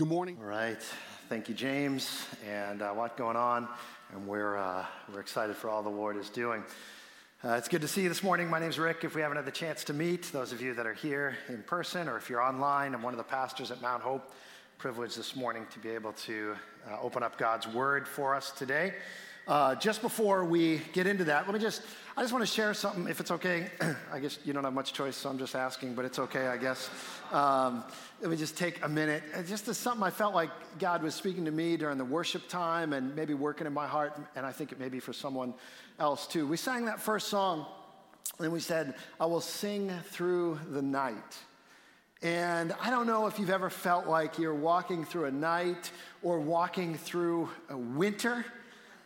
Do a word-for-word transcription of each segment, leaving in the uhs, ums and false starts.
Good morning. All right. Thank you, James. And a uh, lot going on, and we're uh, we're excited for all the Lord is doing. Uh, it's good to see you this morning. My name's Rick. If we haven't had the chance to meet, those of you that are here in person, or if you're online, I'm one of the pastors at Mount Hope. Privileged this morning to be able to uh, open up God's Word for us today. Uh, just before we get into that, let me just, I just want to share something, if it's okay. I guess you don't have much choice, so I'm just asking, but it's okay, I guess. Um, let me just take a minute. Just as something I felt like God was speaking to me during the worship time and maybe working in my heart, and I think it may be for someone else too. We sang that first song, and we said, I will sing through the night. And I don't know if you've ever felt like you're walking through a night or walking through a winter.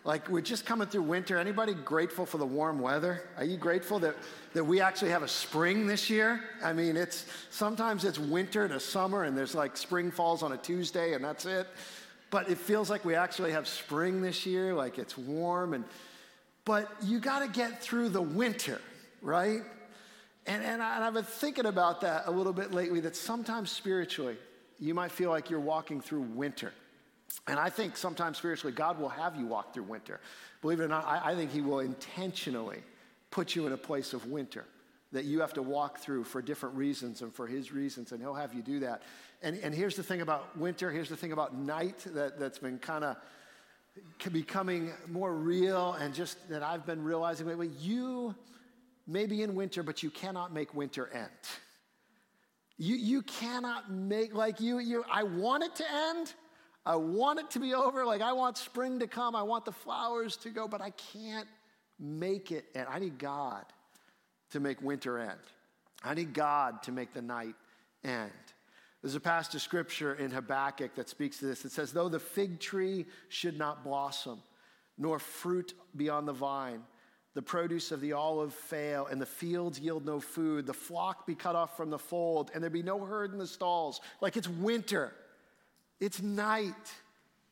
Like, we're just coming through winter. Anybody grateful for the warm weather? Are you grateful that, that we actually have a spring this year? I mean, it's sometimes it's winter to summer, and there's like spring falls on a Tuesday, and that's it. But it feels like we actually have spring this year, like it's warm. And but you got to get through the winter, right? And, and, I, and I've been thinking about that a little bit lately, that sometimes spiritually, you might feel like you're walking through winter. And I think sometimes spiritually, God will have you walk through winter. Believe it or not, I, I think he will intentionally put you in a place of winter that you have to walk through for different reasons and for his reasons, and he'll have you do that. And, and here's the thing about winter, here's the thing about night that, that's been kind of becoming more real and just that I've been realizing lately. You may be in winter, but you cannot make winter end. You, you cannot make, like you, you, I want it to end. I want it to be over. Like, I want spring to come. I want the flowers to go, but I can't make it end. I need God to make winter end. I need God to make the night end. There's a passage of scripture in Habakkuk that speaks to this. It says, though the fig tree should not blossom, nor fruit be on the vine, the produce of the olive fail, and the fields yield no food, the flock be cut off from the fold, and there be no herd in the stalls. Like, it's winter. It's night.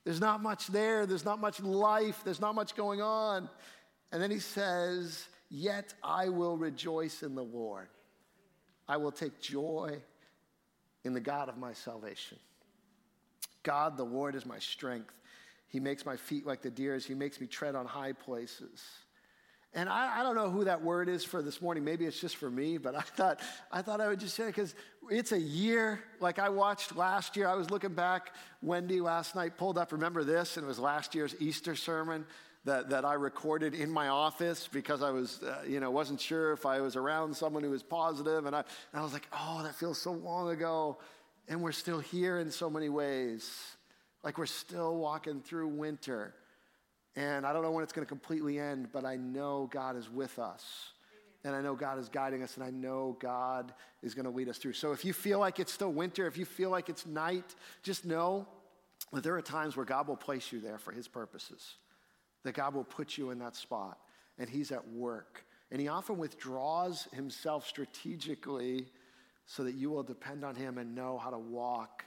There's not much there. There's not much life. There's not much going on. And then he says, yet I will rejoice in the Lord. I will take joy in the God of my salvation. God, the Lord, is my strength. He makes my feet like the deer's. He makes me tread on high places. And I, I don't know who that word is for this morning. Maybe it's just for me, but I thought I thought I would just say it because it's a year. Like, I watched last year. I was looking back. Wendy last night pulled up, remember this? And it was last year's Easter sermon that, that I recorded in my office because I was, uh, you know, wasn't sure if I was around someone who was positive. And I, and I was like, oh, that feels so long ago. And we're still here in so many ways. Like, we're still walking through winter. And I don't know when it's going to completely end, but I know God is with us. Amen. And I know God is guiding us, and I know God is going to lead us through. So if you feel like it's still winter, if you feel like it's night, just know that there are times where God will place you there for his purposes, that God will put you in that spot, and he's at work. And he often withdraws himself strategically so that you will depend on him and know how to walk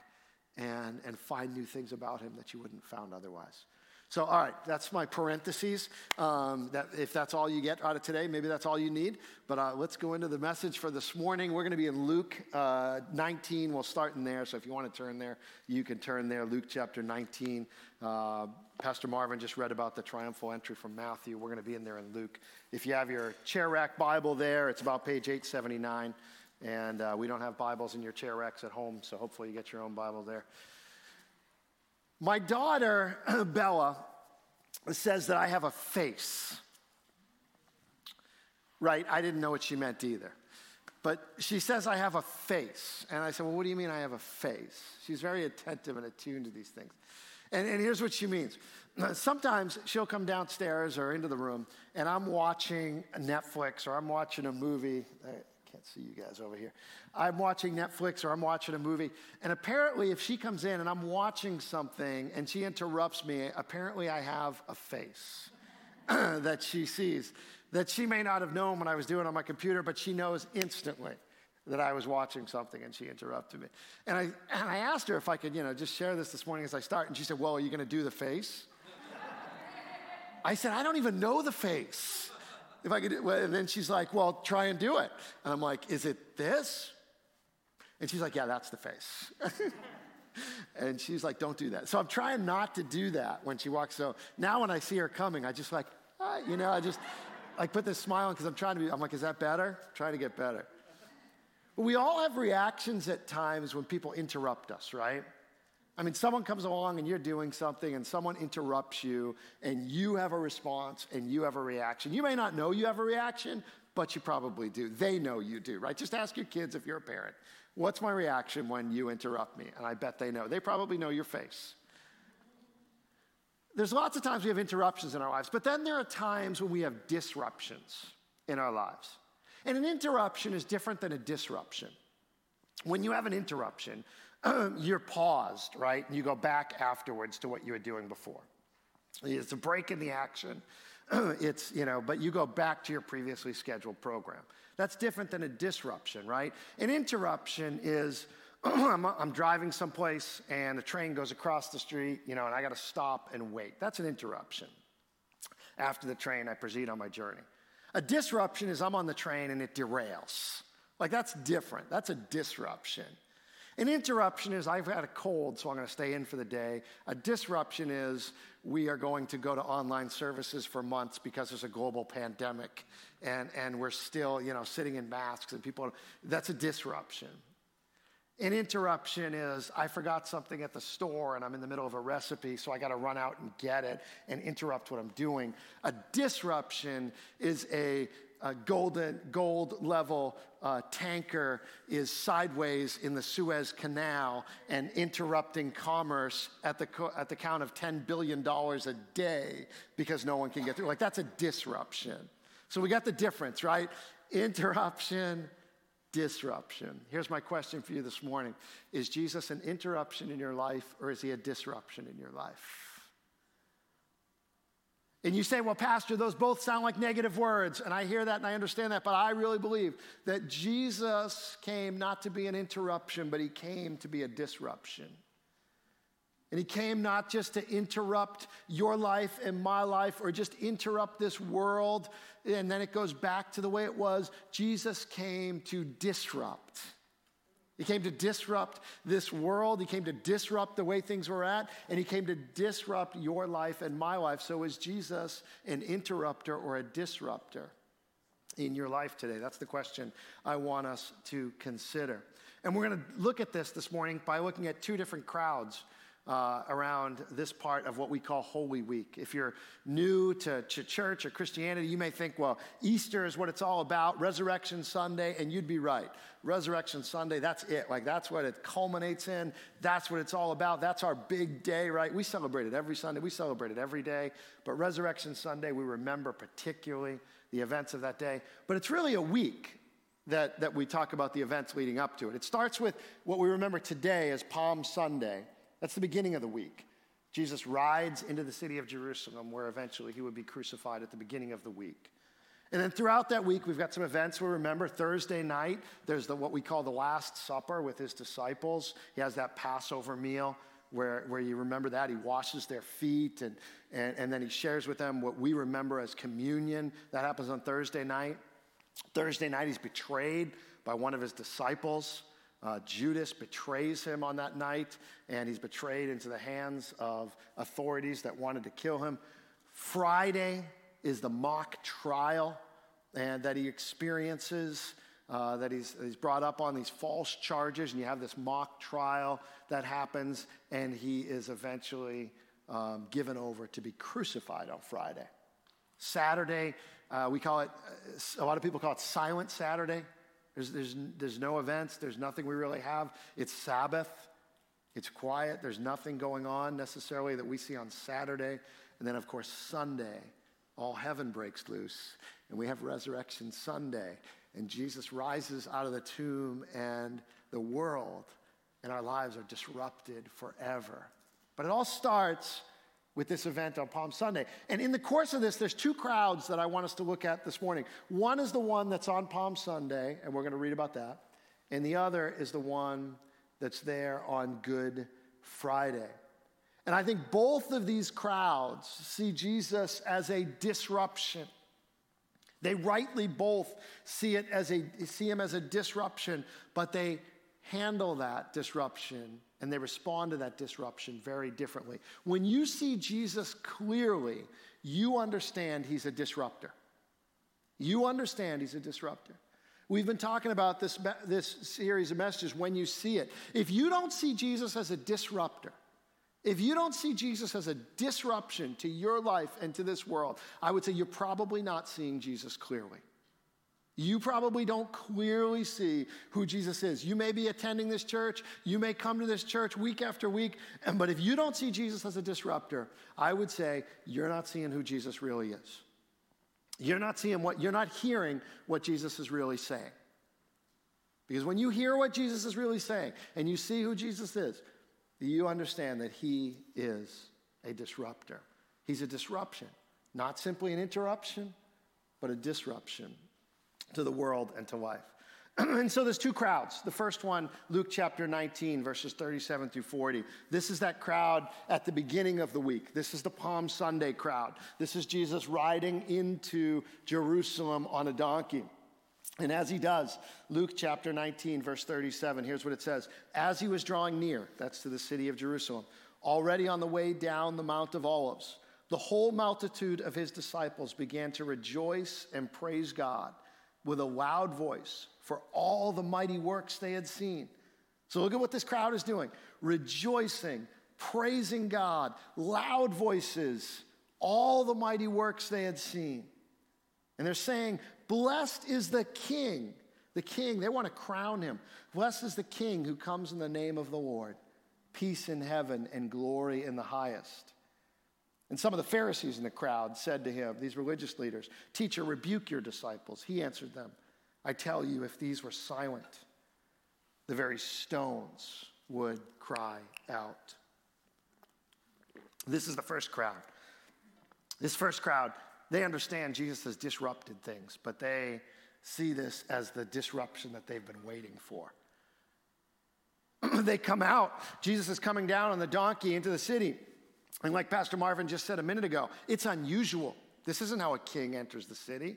and, and find new things about him that you wouldn't have found otherwise. So, all right, that's my parentheses. Um, that, if that's all you get out of today, maybe that's all you need. But uh, let's go into the message for this morning. We're going to be in Luke uh, nineteen. We'll start in there. So if you want to turn there, you can turn there. Luke chapter nineteen. Uh, Pastor Marvin just read about the triumphal entry from Matthew. We're going to be in there in Luke. If you have your chair rack Bible there, it's about page eight seventy-nine. And uh, we don't have Bibles in your chair racks at home, so hopefully you get your own Bible there. My daughter, Bella, says that I have a face. Right? I didn't know what she meant either. But she says I have a face. And I said, well, what do you mean I have a face? She's very attentive and attuned to these things. And, and here's what she means. Sometimes she'll come downstairs or into the room, and I'm watching Netflix or I'm watching a movie. Can't see you guys over here. I'm watching Netflix or I'm watching a movie, and apparently if she comes in and I'm watching something and she interrupts me, apparently I have a face that she sees that she may not have known when I was doing on my computer, but she knows instantly that I was watching something and she interrupted me. And I and I asked her if I could, you know, just share this this morning as I start, and she said, well, are you going to do the face? I said, I don't even know the face. If I could, and then she's like, well, try and do it. And I'm like, is it this? And she's like, yeah, that's the face. And she's like, don't do that. So I'm trying not to do that when she walks. So now when I see her coming, I just like, ah, you know, I just like put this smile on because I'm trying to be, I'm like, is that better? Try to get better. But we all have reactions at times when people interrupt us, right? I mean, someone comes along and you're doing something and someone interrupts you and you have a response and you have a reaction. You may not know you have a reaction, but you probably do. They know you do, right? Just ask your kids if you're a parent. What's my reaction when you interrupt me? And I bet they know. They probably know your face. There's lots of times we have interruptions in our lives, but then there are times when we have disruptions in our lives. And an interruption is different than a disruption. When you have an interruption, you're paused, right? And you go back afterwards to what you were doing before. It's a break in the action. It's, you know, but you go back to your previously scheduled program. That's different than a disruption, right? An interruption is I'm, I'm driving someplace and a train goes across the street, you know, and I got to stop and wait. That's an interruption. After the train, I proceed on my journey. A disruption is I'm on the train and it derails. Like, that's different. That's a disruption. An interruption is I've had a cold, so I'm going to stay in for the day. A disruption is we are going to go to online services for months because there's a global pandemic, and, and we're still, you know, sitting in masks and people. That's a disruption. An interruption is I forgot something at the store and I'm in the middle of a recipe, so I got to run out and get it and interrupt what I'm doing. A disruption is a A golden, gold level uh, tanker is sideways in the Suez Canal and interrupting commerce at the co- at the count of ten billion dollars a day because no one can get through. Like, that's a disruption. So we got the difference, right? Interruption, disruption. Here's my question for you this morning. Is Jesus an interruption in your life, or is he a disruption in your life? And you say, well, Pastor, those both sound like negative words, and I hear that and I understand that, but I really believe that Jesus came not to be an interruption, but he came to be a disruption. And he came not just to interrupt your life and my life, or just interrupt this world, and then it goes back to the way it was. Jesus came to disrupt. He came to disrupt this world. He came to disrupt the way things were at. And he came to disrupt your life and my life. So is Jesus an interrupter or a disruptor in your life today? That's the question I want us to consider. And we're going to look at this this morning by looking at two different crowds Uh, around this part of what we call Holy Week. If you're new to, to church or Christianity, you may think, well, Easter is what it's all about, Resurrection Sunday, and you'd be right. Resurrection Sunday, that's it. Like, that's what it culminates in. That's what it's all about. That's our big day, right? We celebrate it every Sunday. We celebrate it every day. But Resurrection Sunday, we remember particularly the events of that day. But it's really a week that, that we talk about the events leading up to it. It starts with what we remember today as Palm Sunday. That's the beginning of the week. Jesus rides into the city of Jerusalem, where eventually he would be crucified at the beginning of the week. And then throughout that week, we've got some events we remember. Thursday night, there's the what we call the Last Supper with his disciples. He has that Passover meal where, where you remember that. He washes their feet, and, and, and then he shares with them what we remember as communion. That happens on Thursday night. Thursday night, he's betrayed by one of his disciples. Uh, Judas betrays him on that night, and he's betrayed into the hands of authorities that wanted to kill him. Friday is the mock trial and that he experiences, uh, that he's, he's brought up on these false charges, and you have this mock trial that happens, and he is eventually um, given over to be crucified on Friday. Saturday, uh, we call it, a lot of people call it Silent Saturday. There's, there's there's no events. There's nothing we really have. It's Sabbath. It's quiet. There's nothing going on necessarily that we see on Saturday. And then, of course, Sunday, all heaven breaks loose. And we have Resurrection Sunday. And Jesus rises out of the tomb, and the world and our lives are disrupted forever. But it all starts with this event on Palm Sunday. And in the course of this, there's two crowds that I want us to look at this morning. One is the one that's on Palm Sunday, and we're going to read about that. And the other is the one that's there on Good Friday. And I think both of these crowds see Jesus as a disruption. They rightly both see it as a see him as a disruption, but they handle that disruption And they respond to that disruption very differently. When you see Jesus clearly, you understand he's a disruptor. You understand he's a disruptor. We've been talking about this, this series of messages, when you see it. If you don't see Jesus as a disruptor, if you don't see Jesus as a disruption to your life and to this world, I would say you're probably not seeing Jesus clearly. You probably don't clearly see who Jesus is. You may be attending this church. You may come to this church week after week. But if you don't see Jesus as a disruptor, I would say you're not seeing who Jesus really is. You're not seeing what, you're not hearing what Jesus is really saying. Because when you hear what Jesus is really saying and you see who Jesus is, you understand that he is a disruptor. He's a disruption, not simply an interruption, but a disruption to the world and to life. And so there's two crowds. The first one, Luke chapter nineteen, verses thirty-seven through forty. This is that crowd at the beginning of the week. This is the Palm Sunday crowd. This is Jesus riding into Jerusalem on a donkey. And as he does, Luke chapter nineteen, verse thirty-seven, here's what it says. As he was drawing near, that's to the city of Jerusalem, already on the way down the Mount of Olives, the whole multitude of his disciples began to rejoice and praise God with a loud voice for all the mighty works they had seen. So look at what this crowd is doing. Rejoicing, praising God, loud voices, all the mighty works they had seen. And they're saying, blessed is the King. The King, they want to crown him. Blessed is the King who comes in the name of the Lord. Peace in heaven and glory in the highest. And some of the Pharisees in the crowd said to him, these religious leaders, teacher, rebuke your disciples. He answered them, I tell you, if these were silent, the very stones would cry out. This is the first crowd. This first crowd, they understand Jesus has disrupted things, but they see this as the disruption that they've been waiting for. They come out. Jesus is coming down on the donkey into the city. And like Pastor Marvin just said a minute ago, it's unusual. This isn't how a king enters the city.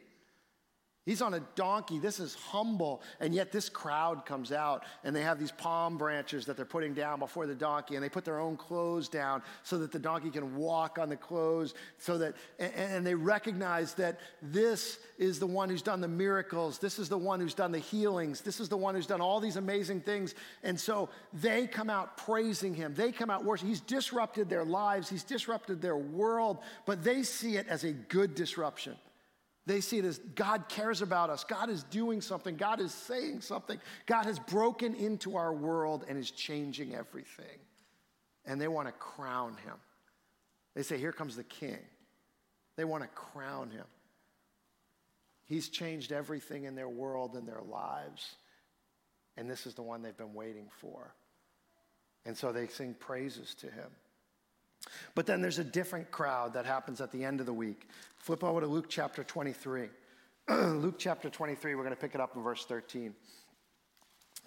He's on a donkey. This is humble. And yet this crowd comes out, and they have these palm branches that they're putting down before the donkey, and they put their own clothes down so that the donkey can walk on the clothes, so that, and they recognize that this is the one who's done the miracles. This is the one who's done the healings. This is the one who's done all these amazing things. And so they come out praising him. They come out worshiping. He's disrupted their lives. He's disrupted their world, but they see it as a good disruption. They see it as God cares about us. God is doing something. God is saying something. God has broken into our world and is changing everything. And they want to crown him. They say, here comes the King. They want to crown him. He's changed everything in their world and their lives. And this is the one they've been waiting for. And so they sing praises to him. But then there's a different crowd that happens at the end of the week. Flip over to Luke chapter twenty-three. Luke chapter twenty-three, we're going to pick it up in verse thirteen.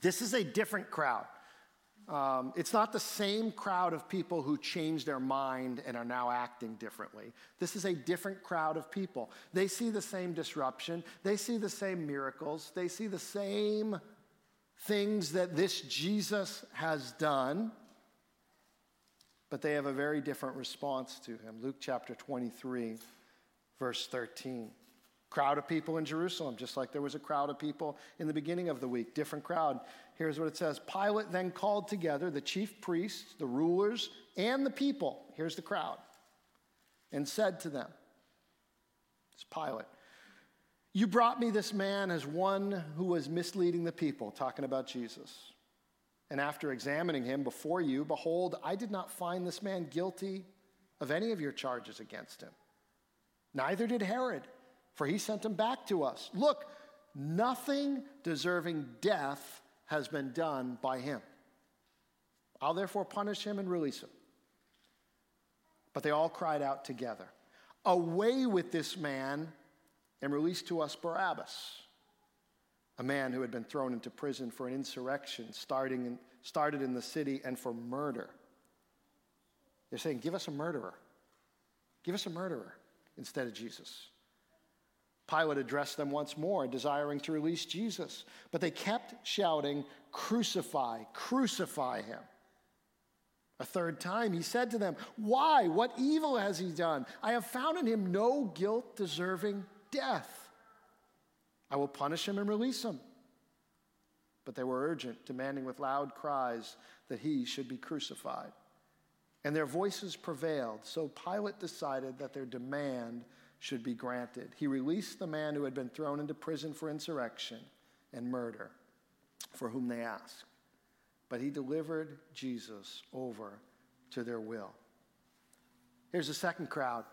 This is a different crowd. Um, it's not the same crowd of people who changed their mind and are now acting differently. This is a different crowd of people. They see the same disruption. They see the same miracles. They see the same things that this Jesus has done. But they have a very different response to him. Luke chapter twenty-three, verse thirteen. Crowd of people in Jerusalem, just like there was a crowd of people in the beginning of the week. Different crowd. Here's what it says. Pilate then called together the chief priests, the rulers, and the people. Here's the crowd. And said to them, it's Pilate, you brought me this man as one who was misleading the people, talking about Jesus. And after examining him before you, behold, I did not find this man guilty of any of your charges against him. Neither did Herod, for he sent him back to us. Look, nothing deserving death has been done by him. I'll therefore punish him and release him. But they all cried out together, away with this man, and release to us Barabbas, a man who had been thrown into prison for an insurrection starting in, started in the city and for murder. They're saying, give us a murderer. Give us a murderer instead of Jesus. Pilate addressed them once more, desiring to release Jesus. But they kept shouting, crucify, crucify him. third time, he said to them, "Why? What evil has he done? I have found in him no guilt deserving death. I will punish him and release him." But they were urgent, demanding with loud cries that he should be crucified. And their voices prevailed, so Pilate decided that their demand should be granted. He released the man who had been thrown into prison for insurrection and murder, for whom they asked. But he delivered Jesus over to their will. Here's the second crowd.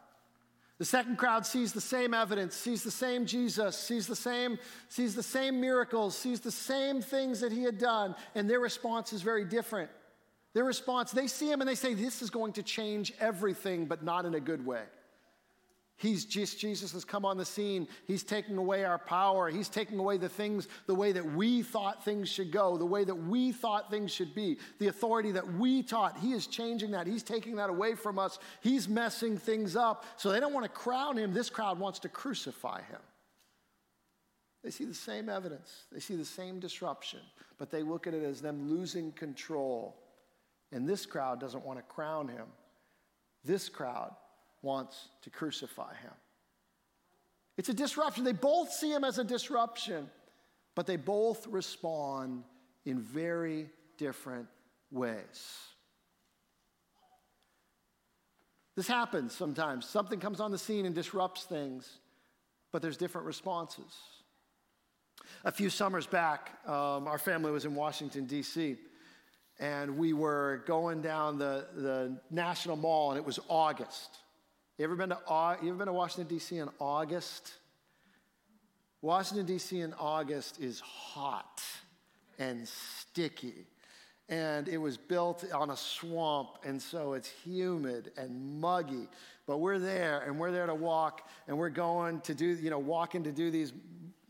The second crowd sees the same evidence, sees the same Jesus, sees the same, sees the same miracles, sees the same things that he had done, and their response is very different. Their response, they see him and they say, this is going to change everything, but not in a good way. He's just, Jesus has come on the scene. He's taking away our power. He's taking away the things, the way that we thought things should go, the way that we thought things should be, the authority that we taught. He is changing that. He's taking that away from us. He's messing things up. So they don't want to crown him. This crowd wants to crucify him. They see the same evidence. They see the same disruption, but they look at it as them losing control. And this crowd doesn't want to crown him. This crowd wants to crucify him. It's a disruption. They both see him as a disruption, but they both respond in very different ways. This happens sometimes. Something comes on the scene and disrupts things, but there's different responses. A few summers back, um, our family was in Washington, D C, and we were going down the, the National Mall, and it was August. You ever been to you ever been to Washington, D C in August? Washington, D C in August is hot and sticky. And it was built on a swamp, and so it's humid and muggy. But we're there, and we're there to walk, and we're going to do, you know, walking to do these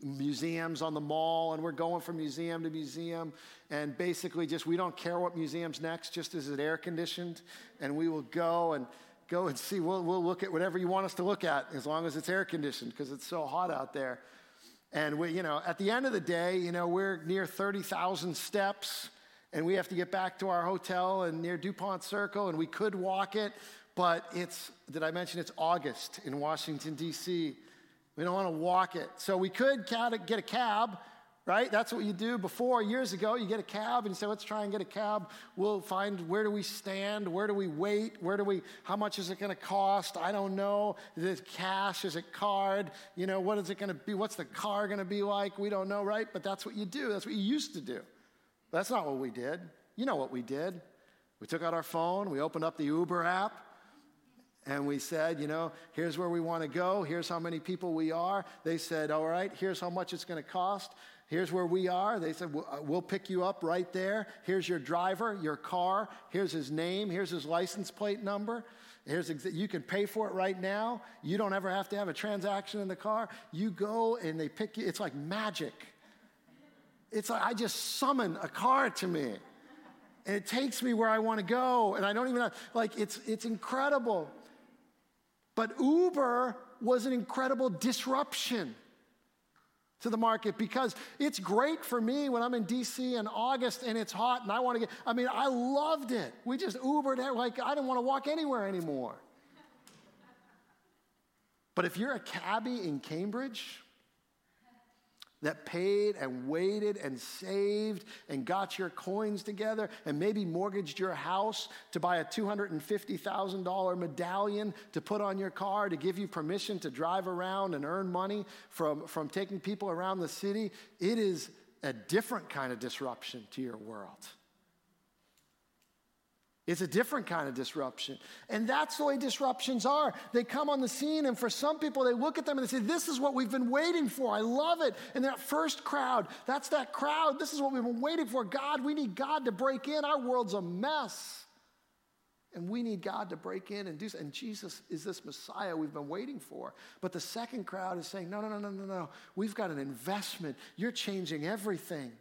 museums on the mall, and we're going from museum to museum, and basically just we don't care what museum's next, just as it air conditioned, and we will go and Go and see, we'll, we'll look at whatever you want us to look at as long as it's air conditioned because it's so hot out there. And we, you know, at the end of the day, you know, we're near thirty thousand steps and we have to get back to our hotel and near DuPont Circle, and we could walk it, but it's, did I mention it's August in Washington, D C? We don't want to walk it. So we could get a cab, right? That's what you do before. Years ago, you get a cab and you say, let's try and get a cab. We'll find, where do we stand? Where do we wait? Where do we, how much is it going to cost? I don't know. Is it cash? Is it card? You know, what is it going to be? What's the car going to be like? We don't know, right? But that's what you do. That's what you used to do. That's not what we did. You know what we did. We took out our phone. We opened up the Uber app. And we said, you know, here's where we want to go. Here's how many people we are. They said, all right, here's how much it's going to cost. Here's where we are. They said, we'll pick you up right there. Here's your driver, your car. Here's his name. Here's his license plate number. Here's exa- you can pay for it right now. You don't ever have to have a transaction in the car. You go and they pick you. It's like magic. It's like I just summon a car to me. And it takes me where I want to go. And I don't even have, like, it's it's incredible. But Uber was an incredible disruption to the market, because it's great for me when I'm in D C in August and it's hot and I want to get, I mean, I loved it. We just Ubered it. Like, I didn't want to walk anywhere anymore. But if you're a cabbie in Cambridge that paid and waited and saved and got your coins together and maybe mortgaged your house to buy a two hundred fifty thousand dollars medallion to put on your car to give you permission to drive around and earn money from, from taking people around the city, it is a different kind of disruption to your world. It's a different kind of disruption. And that's the way disruptions are. They come on the scene, and for some people, they look at them and they say, this is what we've been waiting for. I love it. And that first crowd, that's that crowd. This is what we've been waiting for. God, we need God to break in. Our world's a mess. And we need God to break in and do something. And Jesus is this Messiah we've been waiting for. But the second crowd is saying, no, no, no, no, no, no. We've got an investment. You're changing everything.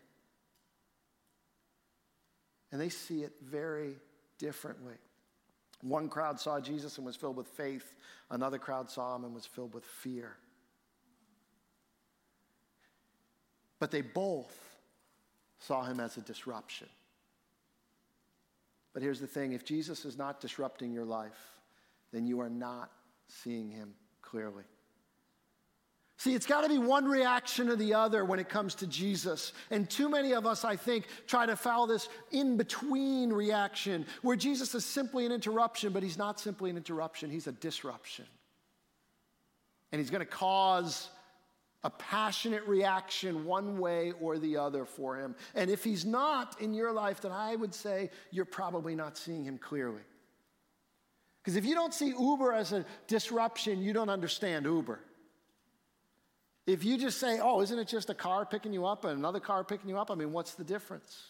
And they see it very differently. One crowd saw Jesus and was filled with faith. Another crowd saw him and was filled with fear. But they both saw him as a disruption. But here's the thing. If Jesus is not disrupting your life, then you are not seeing him clearly. See, it's got to be one reaction or the other when it comes to Jesus. And too many of us, I think, try to foul this in-between reaction where Jesus is simply an interruption, but he's not simply an interruption. He's a disruption. And he's going to cause a passionate reaction one way or the other for him. And if he's not in your life, then I would say you're probably not seeing him clearly. Because if you don't see Uber as a disruption, you don't understand Uber. If you just say, oh, isn't it just a car picking you up and another car picking you up? I mean, what's the difference?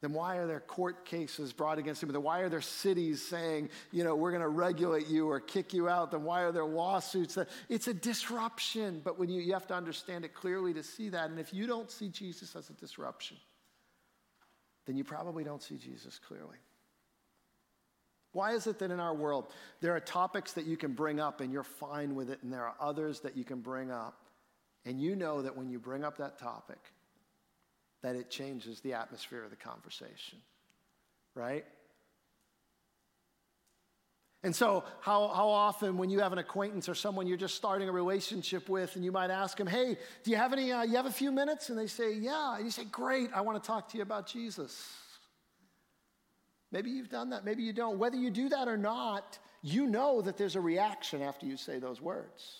Then why are there court cases brought against him? Then why are there cities saying, you know, we're going to regulate you or kick you out? Then why are there lawsuits? It's a disruption. But when you, you have to understand it clearly to see that. And if you don't see Jesus as a disruption, then you probably don't see Jesus clearly. Why is it that in our world, there are topics that you can bring up and you're fine with it, and there are others that you can bring up, and you know that when you bring up that topic, that it changes the atmosphere of the conversation, right? And so how, how often when you have an acquaintance or someone you're just starting a relationship with, and you might ask them, hey, do you have any, uh, you have a few minutes? And they say, yeah. And you say, great, I want to talk to you about Jesus. Maybe you've done that. Maybe you don't. Whether you do that or not, you know that there's a reaction after you say those words.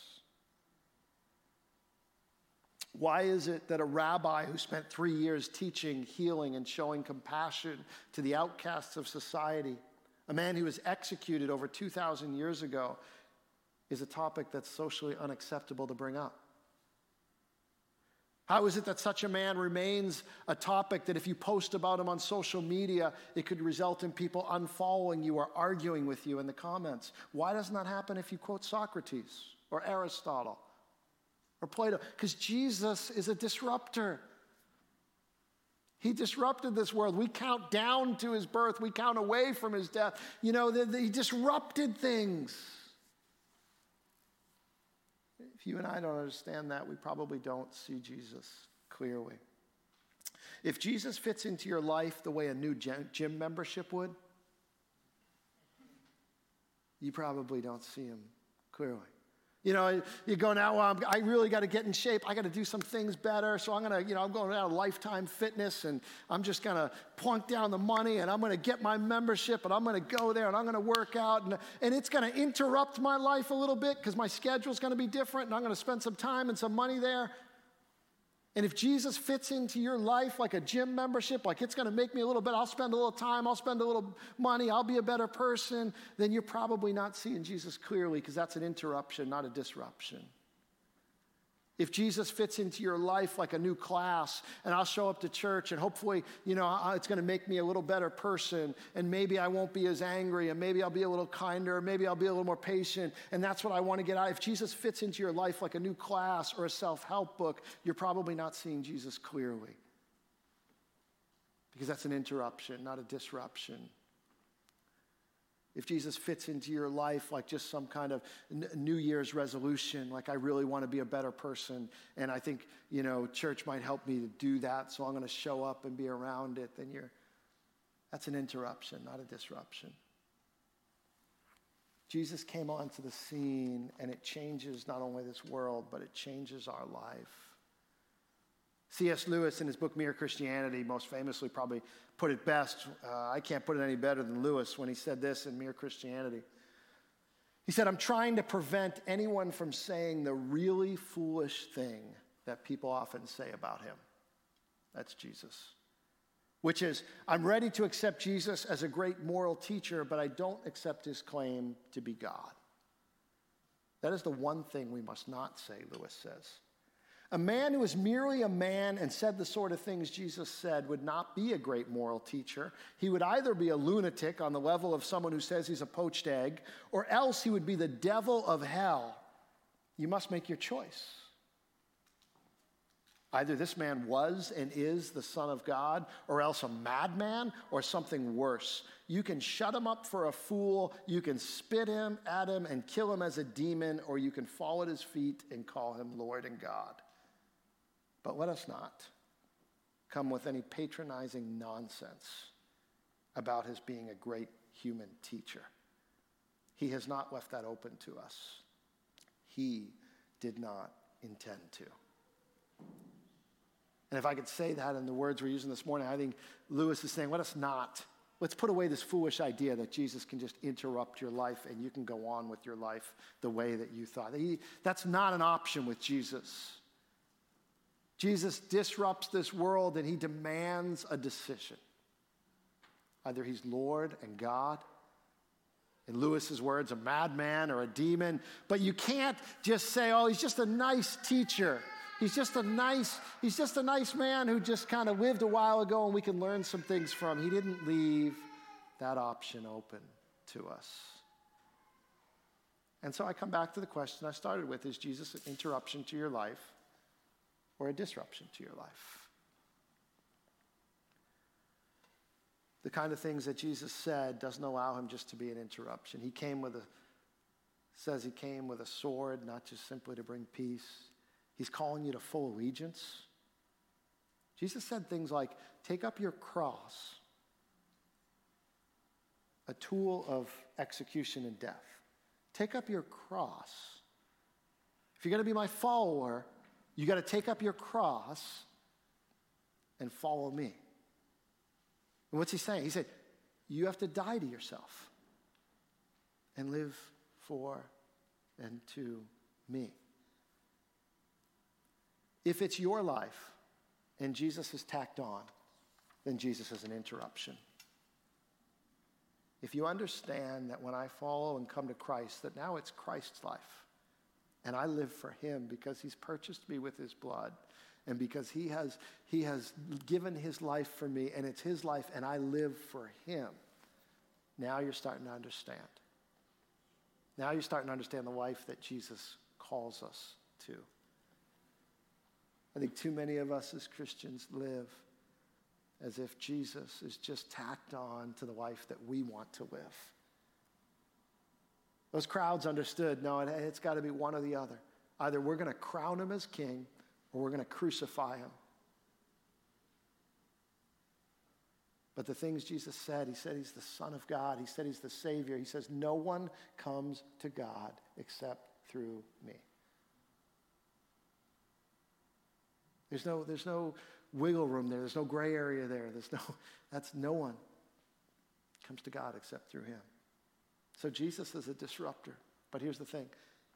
Why is it that a rabbi who spent three years teaching, healing, and showing compassion to the outcasts of society, a man who was executed over two thousand years ago, is a topic that's socially unacceptable to bring up? How is it that such a man remains a topic that if you post about him on social media, it could result in people unfollowing you or arguing with you in the comments? Why doesn't that happen if you quote Socrates or Aristotle or Plato? Because Jesus is a disruptor. He disrupted this world. We count down to his birth. We count away from his death. You know, the, the, he disrupted things. If you and I don't understand that, we probably don't see Jesus clearly. If Jesus fits into your life the way a new gym membership would, you probably don't see him clearly. You know, you're going out, well, I'm, I really got to get in shape. I got to do some things better. So I'm going to, you know, I'm going out to Lifetime Fitness, and I'm just going to plunk down the money, and I'm going to get my membership, and I'm going to go there, and I'm going to work out. And, and it's going to interrupt my life a little bit because my schedule's going to be different, and I'm going to spend some time and some money there. And if Jesus fits into your life like a gym membership, like it's going to make me a little bit, I'll spend a little time, I'll spend a little money, I'll be a better person, then you're probably not seeing Jesus clearly because that's an interruption, not a disruption. If Jesus fits into your life like a new class, and I'll show up to church and hopefully, you know, it's going to make me a little better person, and maybe I won't be as angry, and maybe I'll be a little kinder, maybe I'll be a little more patient, and that's what I want to get out. If Jesus fits into your life like a new class or a self-help book, you're probably not seeing Jesus clearly because that's an interruption, not a disruption. If Jesus fits into your life like just some kind of n- New Year's resolution, like I really want to be a better person, and I think, you know, church might help me to do that, so I'm going to show up and be around it, then you're, that's an interruption, not a disruption. Jesus came onto the scene, and it changes not only this world, but it changes our life. C S Lewis, in his book Mere Christianity, most famously probably put it best. Uh, I can't put it any better than Lewis when he said this in Mere Christianity. He said, I'm trying to prevent anyone from saying the really foolish thing that people often say about him. That's Jesus. Which is, I'm ready to accept Jesus as a great moral teacher, but I don't accept his claim to be God. That is the one thing we must not say, Lewis says. A man who is merely a man and said the sort of things Jesus said would not be a great moral teacher. He would either be a lunatic on the level of someone who says he's a poached egg, or else he would be the devil of hell. You must make your choice. Either this man was and is the Son of God, or else a madman, or something worse. You can shut him up for a fool, you can spit him at him and kill him as a demon, or you can fall at his feet and call him Lord and God. But let us not come with any patronizing nonsense about his being a great human teacher. He has not left that open to us. He did not intend to. And if I could say that in the words we're using this morning, I think Lewis is saying, let us not. Let's put away this foolish idea that Jesus can just interrupt your life and you can go on with your life the way that you thought. He, that's not an option with Jesus. Jesus disrupts this world and he demands a decision. Either he's Lord and God, in Lewis's words, a madman or a demon. But you can't just say, oh, he's just a nice teacher. He's just a nice, he's just a nice man who just kind of lived a while ago and we can learn some things from. He didn't leave that option open to us. And so I come back to the question I started with. Is Jesus an interruption to your life or a disruption to your life? The kind of things that Jesus said doesn't allow him just to be an interruption. He came with a, says he came with a sword, not just simply to bring peace. He's calling you to full allegiance. Jesus said things like, take up your cross, a tool of execution and death. Take up your cross. If you're going to be my follower, you got to take up your cross and follow me. And what's he saying? He said, you have to die to yourself and live for and to me. If it's your life and Jesus is tacked on, then Jesus is an interruption. If you understand that when I follow and come to Christ, that now it's Christ's life, and I live for him because he's purchased me with his blood, and because he has he has given his life for me, and it's his life, and I live for him. Now you're starting to understand. Now you're starting to understand the life that Jesus calls us to. I think too many of us as Christians live as if Jesus is just tacked on to the life that we want to live. Those crowds understood, no, it's got to be one or the other. Either we're going to crown him as king, or we're going to crucify him. But the things Jesus said, he said he's the Son of God. He said he's the Savior. He says, no one comes to God except through me. There's no, there's no wiggle room there. There's no gray area there. There's no, that's no one comes to God except through him. So Jesus is a disruptor. But here's the thing.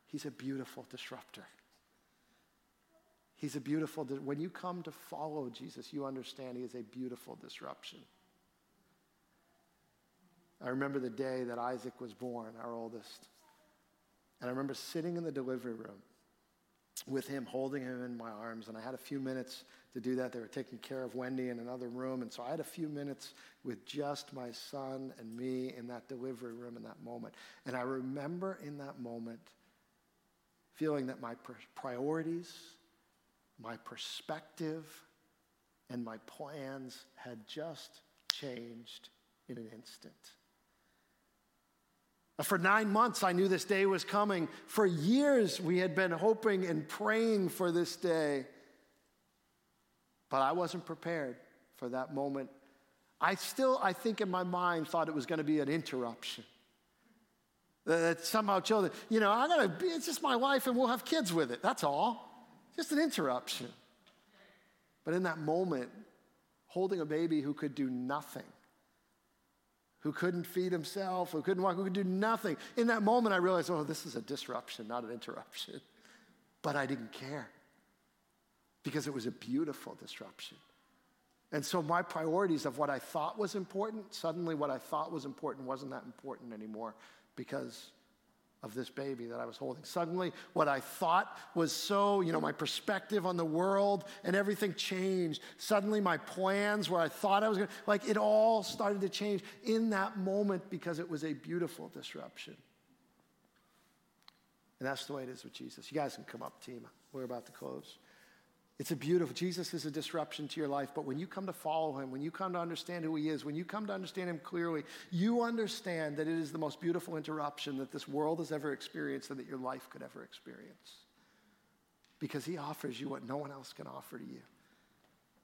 He's a beautiful disruptor. He's a beautiful, when you come to follow Jesus, you understand he is a beautiful disruption. I remember the day that Isaac was born, our oldest. And I remember sitting in the delivery room with him, holding him in my arms. And I had a few minutes to do that. They were taking care of Wendy in another room. And so I had a few minutes with just my son and me in that delivery room in that moment. And I remember in that moment feeling that my priorities, my perspective, and my plans had just changed in an instant. For nine months, I knew this day was coming. For years, we had been hoping and praying for this day. But I wasn't prepared for that moment. I still, I think in my mind, thought it was going to be an interruption. That somehow children, you know, I gotta be, it's just my wife and we'll have kids with it. That's all. Just an interruption. But in that moment, holding a baby who could do nothing, who couldn't feed himself, who couldn't walk, who could do nothing. In that moment, I realized, oh, this is a disruption, not an interruption. But I didn't care because it was a beautiful disruption. And so my priorities of what I thought was important, suddenly what I thought was important wasn't that important anymore because of this baby that I was holding. Suddenly, what I thought was so, you know, my perspective on the world and everything changed. Suddenly, my plans where I thought I was going to, like, it all started to change in that moment because it was a beautiful disruption. And that's the way it is with Jesus. You guys can come up, team. We're about to close. It's a beautiful, Jesus is a disruption to your life, but when you come to follow him, when you come to understand who he is, when you come to understand him clearly, you understand that it is the most beautiful interruption that this world has ever experienced and that your life could ever experience. Because he offers you what no one else can offer to you.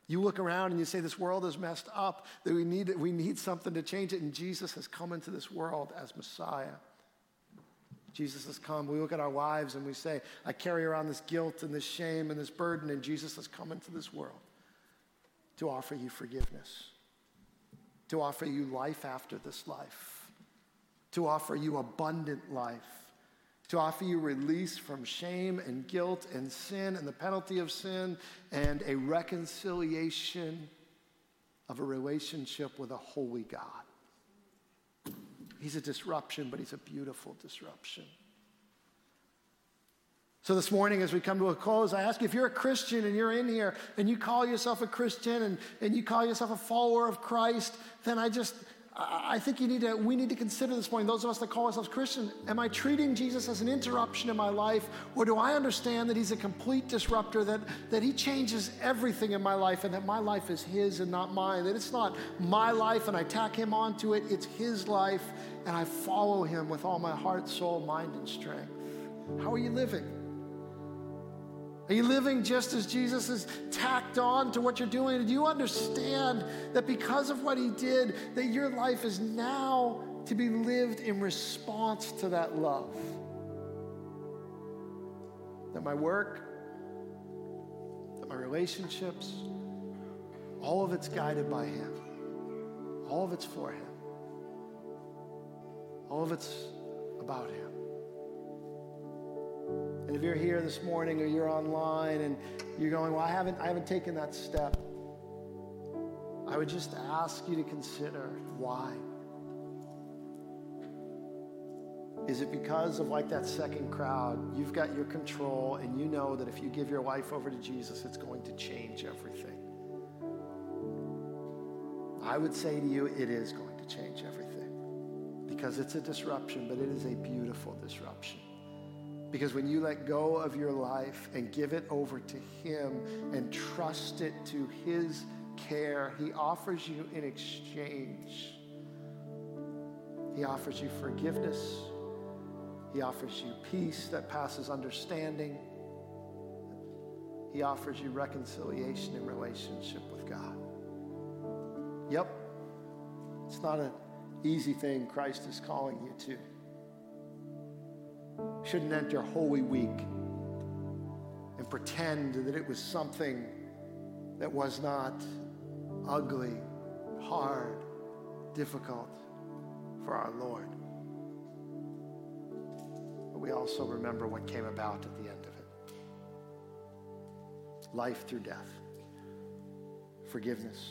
You look around and you say, this world is messed up, that we need, we need something to change it. And Jesus has come into this world as Messiah. Jesus has come. We look at our lives and we say, I carry around this guilt and this shame and this burden, and Jesus has come into this world to offer you forgiveness, to offer you life after this life, to offer you abundant life, to offer you release from shame and guilt and sin and the penalty of sin, and a reconciliation of a relationship with a holy God. He's a disruption, but he's a beautiful disruption. So this morning, as we come to a close, I ask you, if you're a Christian and you're in here and you call yourself a Christian and, and you call yourself a follower of Christ, then I just, I think you need to, we need to consider this morning, those of us that call ourselves Christian, am I treating Jesus as an interruption in my life, or do I understand that he's a complete disruptor, that, that he changes everything in my life, and that my life is his and not mine, that it's not my life and I tack him onto it, it's his life, and I follow him with all my heart, soul, mind, and strength. How are you living? Are you living just as Jesus is tacked on to what you're doing? Do you understand that because of what he did, that your life is now to be lived in response to that love? That my work, that my relationships, all of it's guided by him. All of it's for him. All of it's about him. And if you're here this morning or you're online and you're going, well, I haven't, I haven't taken that step, I would just ask you to consider why. Is it because of, like that second crowd, you've got your control and you know that if you give your life over to Jesus, it's going to change everything? I would say to you, it is going to change everything, because it's a disruption, but it is a beautiful disruption. Because when you let go of your life and give it over to him and trust it to his care, he offers you in exchange. He offers you forgiveness. He offers you peace that passes understanding. He offers you reconciliation and relationship with God. Yep, it's not an easy thing Christ is calling you to. Shouldn't enter Holy Week and pretend that it was something that was not ugly, hard, difficult for our Lord. But we also remember what came about at the end of it. Life through death, forgiveness,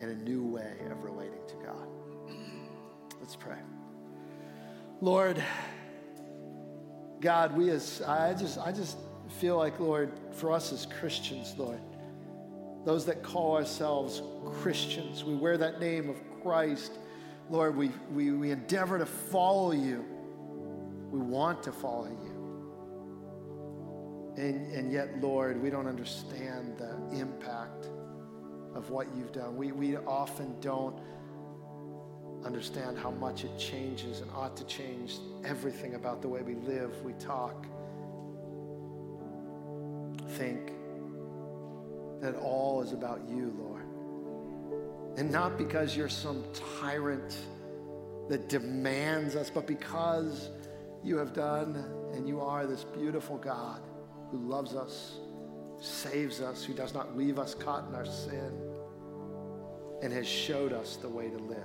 and a new way of relating to God. Let's pray. Lord God, we as, I just I just feel like, Lord, for us as Christians, Lord, those that call ourselves Christians, we wear that name of Christ. Lord, we, we, we endeavor to follow you. We want to follow you. And, and yet, Lord, we don't understand the impact of what you've done. We, we often don't understand how much it changes and ought to change everything about the way we live, we talk, think, that all is about you, Lord. And not because you're some tyrant that demands us, but because you have done and you are this beautiful God who loves us, saves us, who does not leave us caught in our sin, and has showed us the way to live,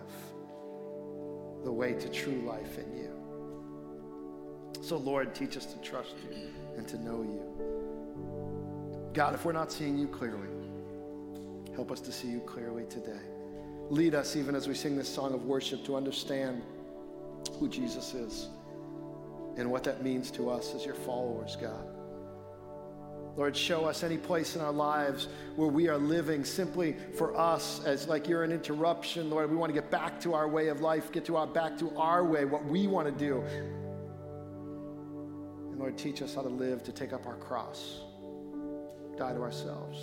the way to true life in you. So, Lord, teach us to trust you and to know you. God, if we're not seeing you clearly, help us to see you clearly today. Lead us, even as we sing this song of worship, to understand who Jesus is and what that means to us as your followers, God. Lord, show us any place in our lives where we are living simply for us, as like you're an interruption, Lord. We want to get back to our way of life, get to our back to our way, what we want to do. And Lord, teach us how to live, to take up our cross, die to ourselves,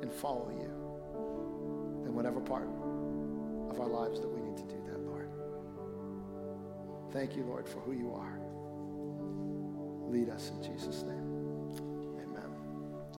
and follow you in whatever part of our lives that we need to do that, Lord. Thank you, Lord, for who you are. Lead us in Jesus' name.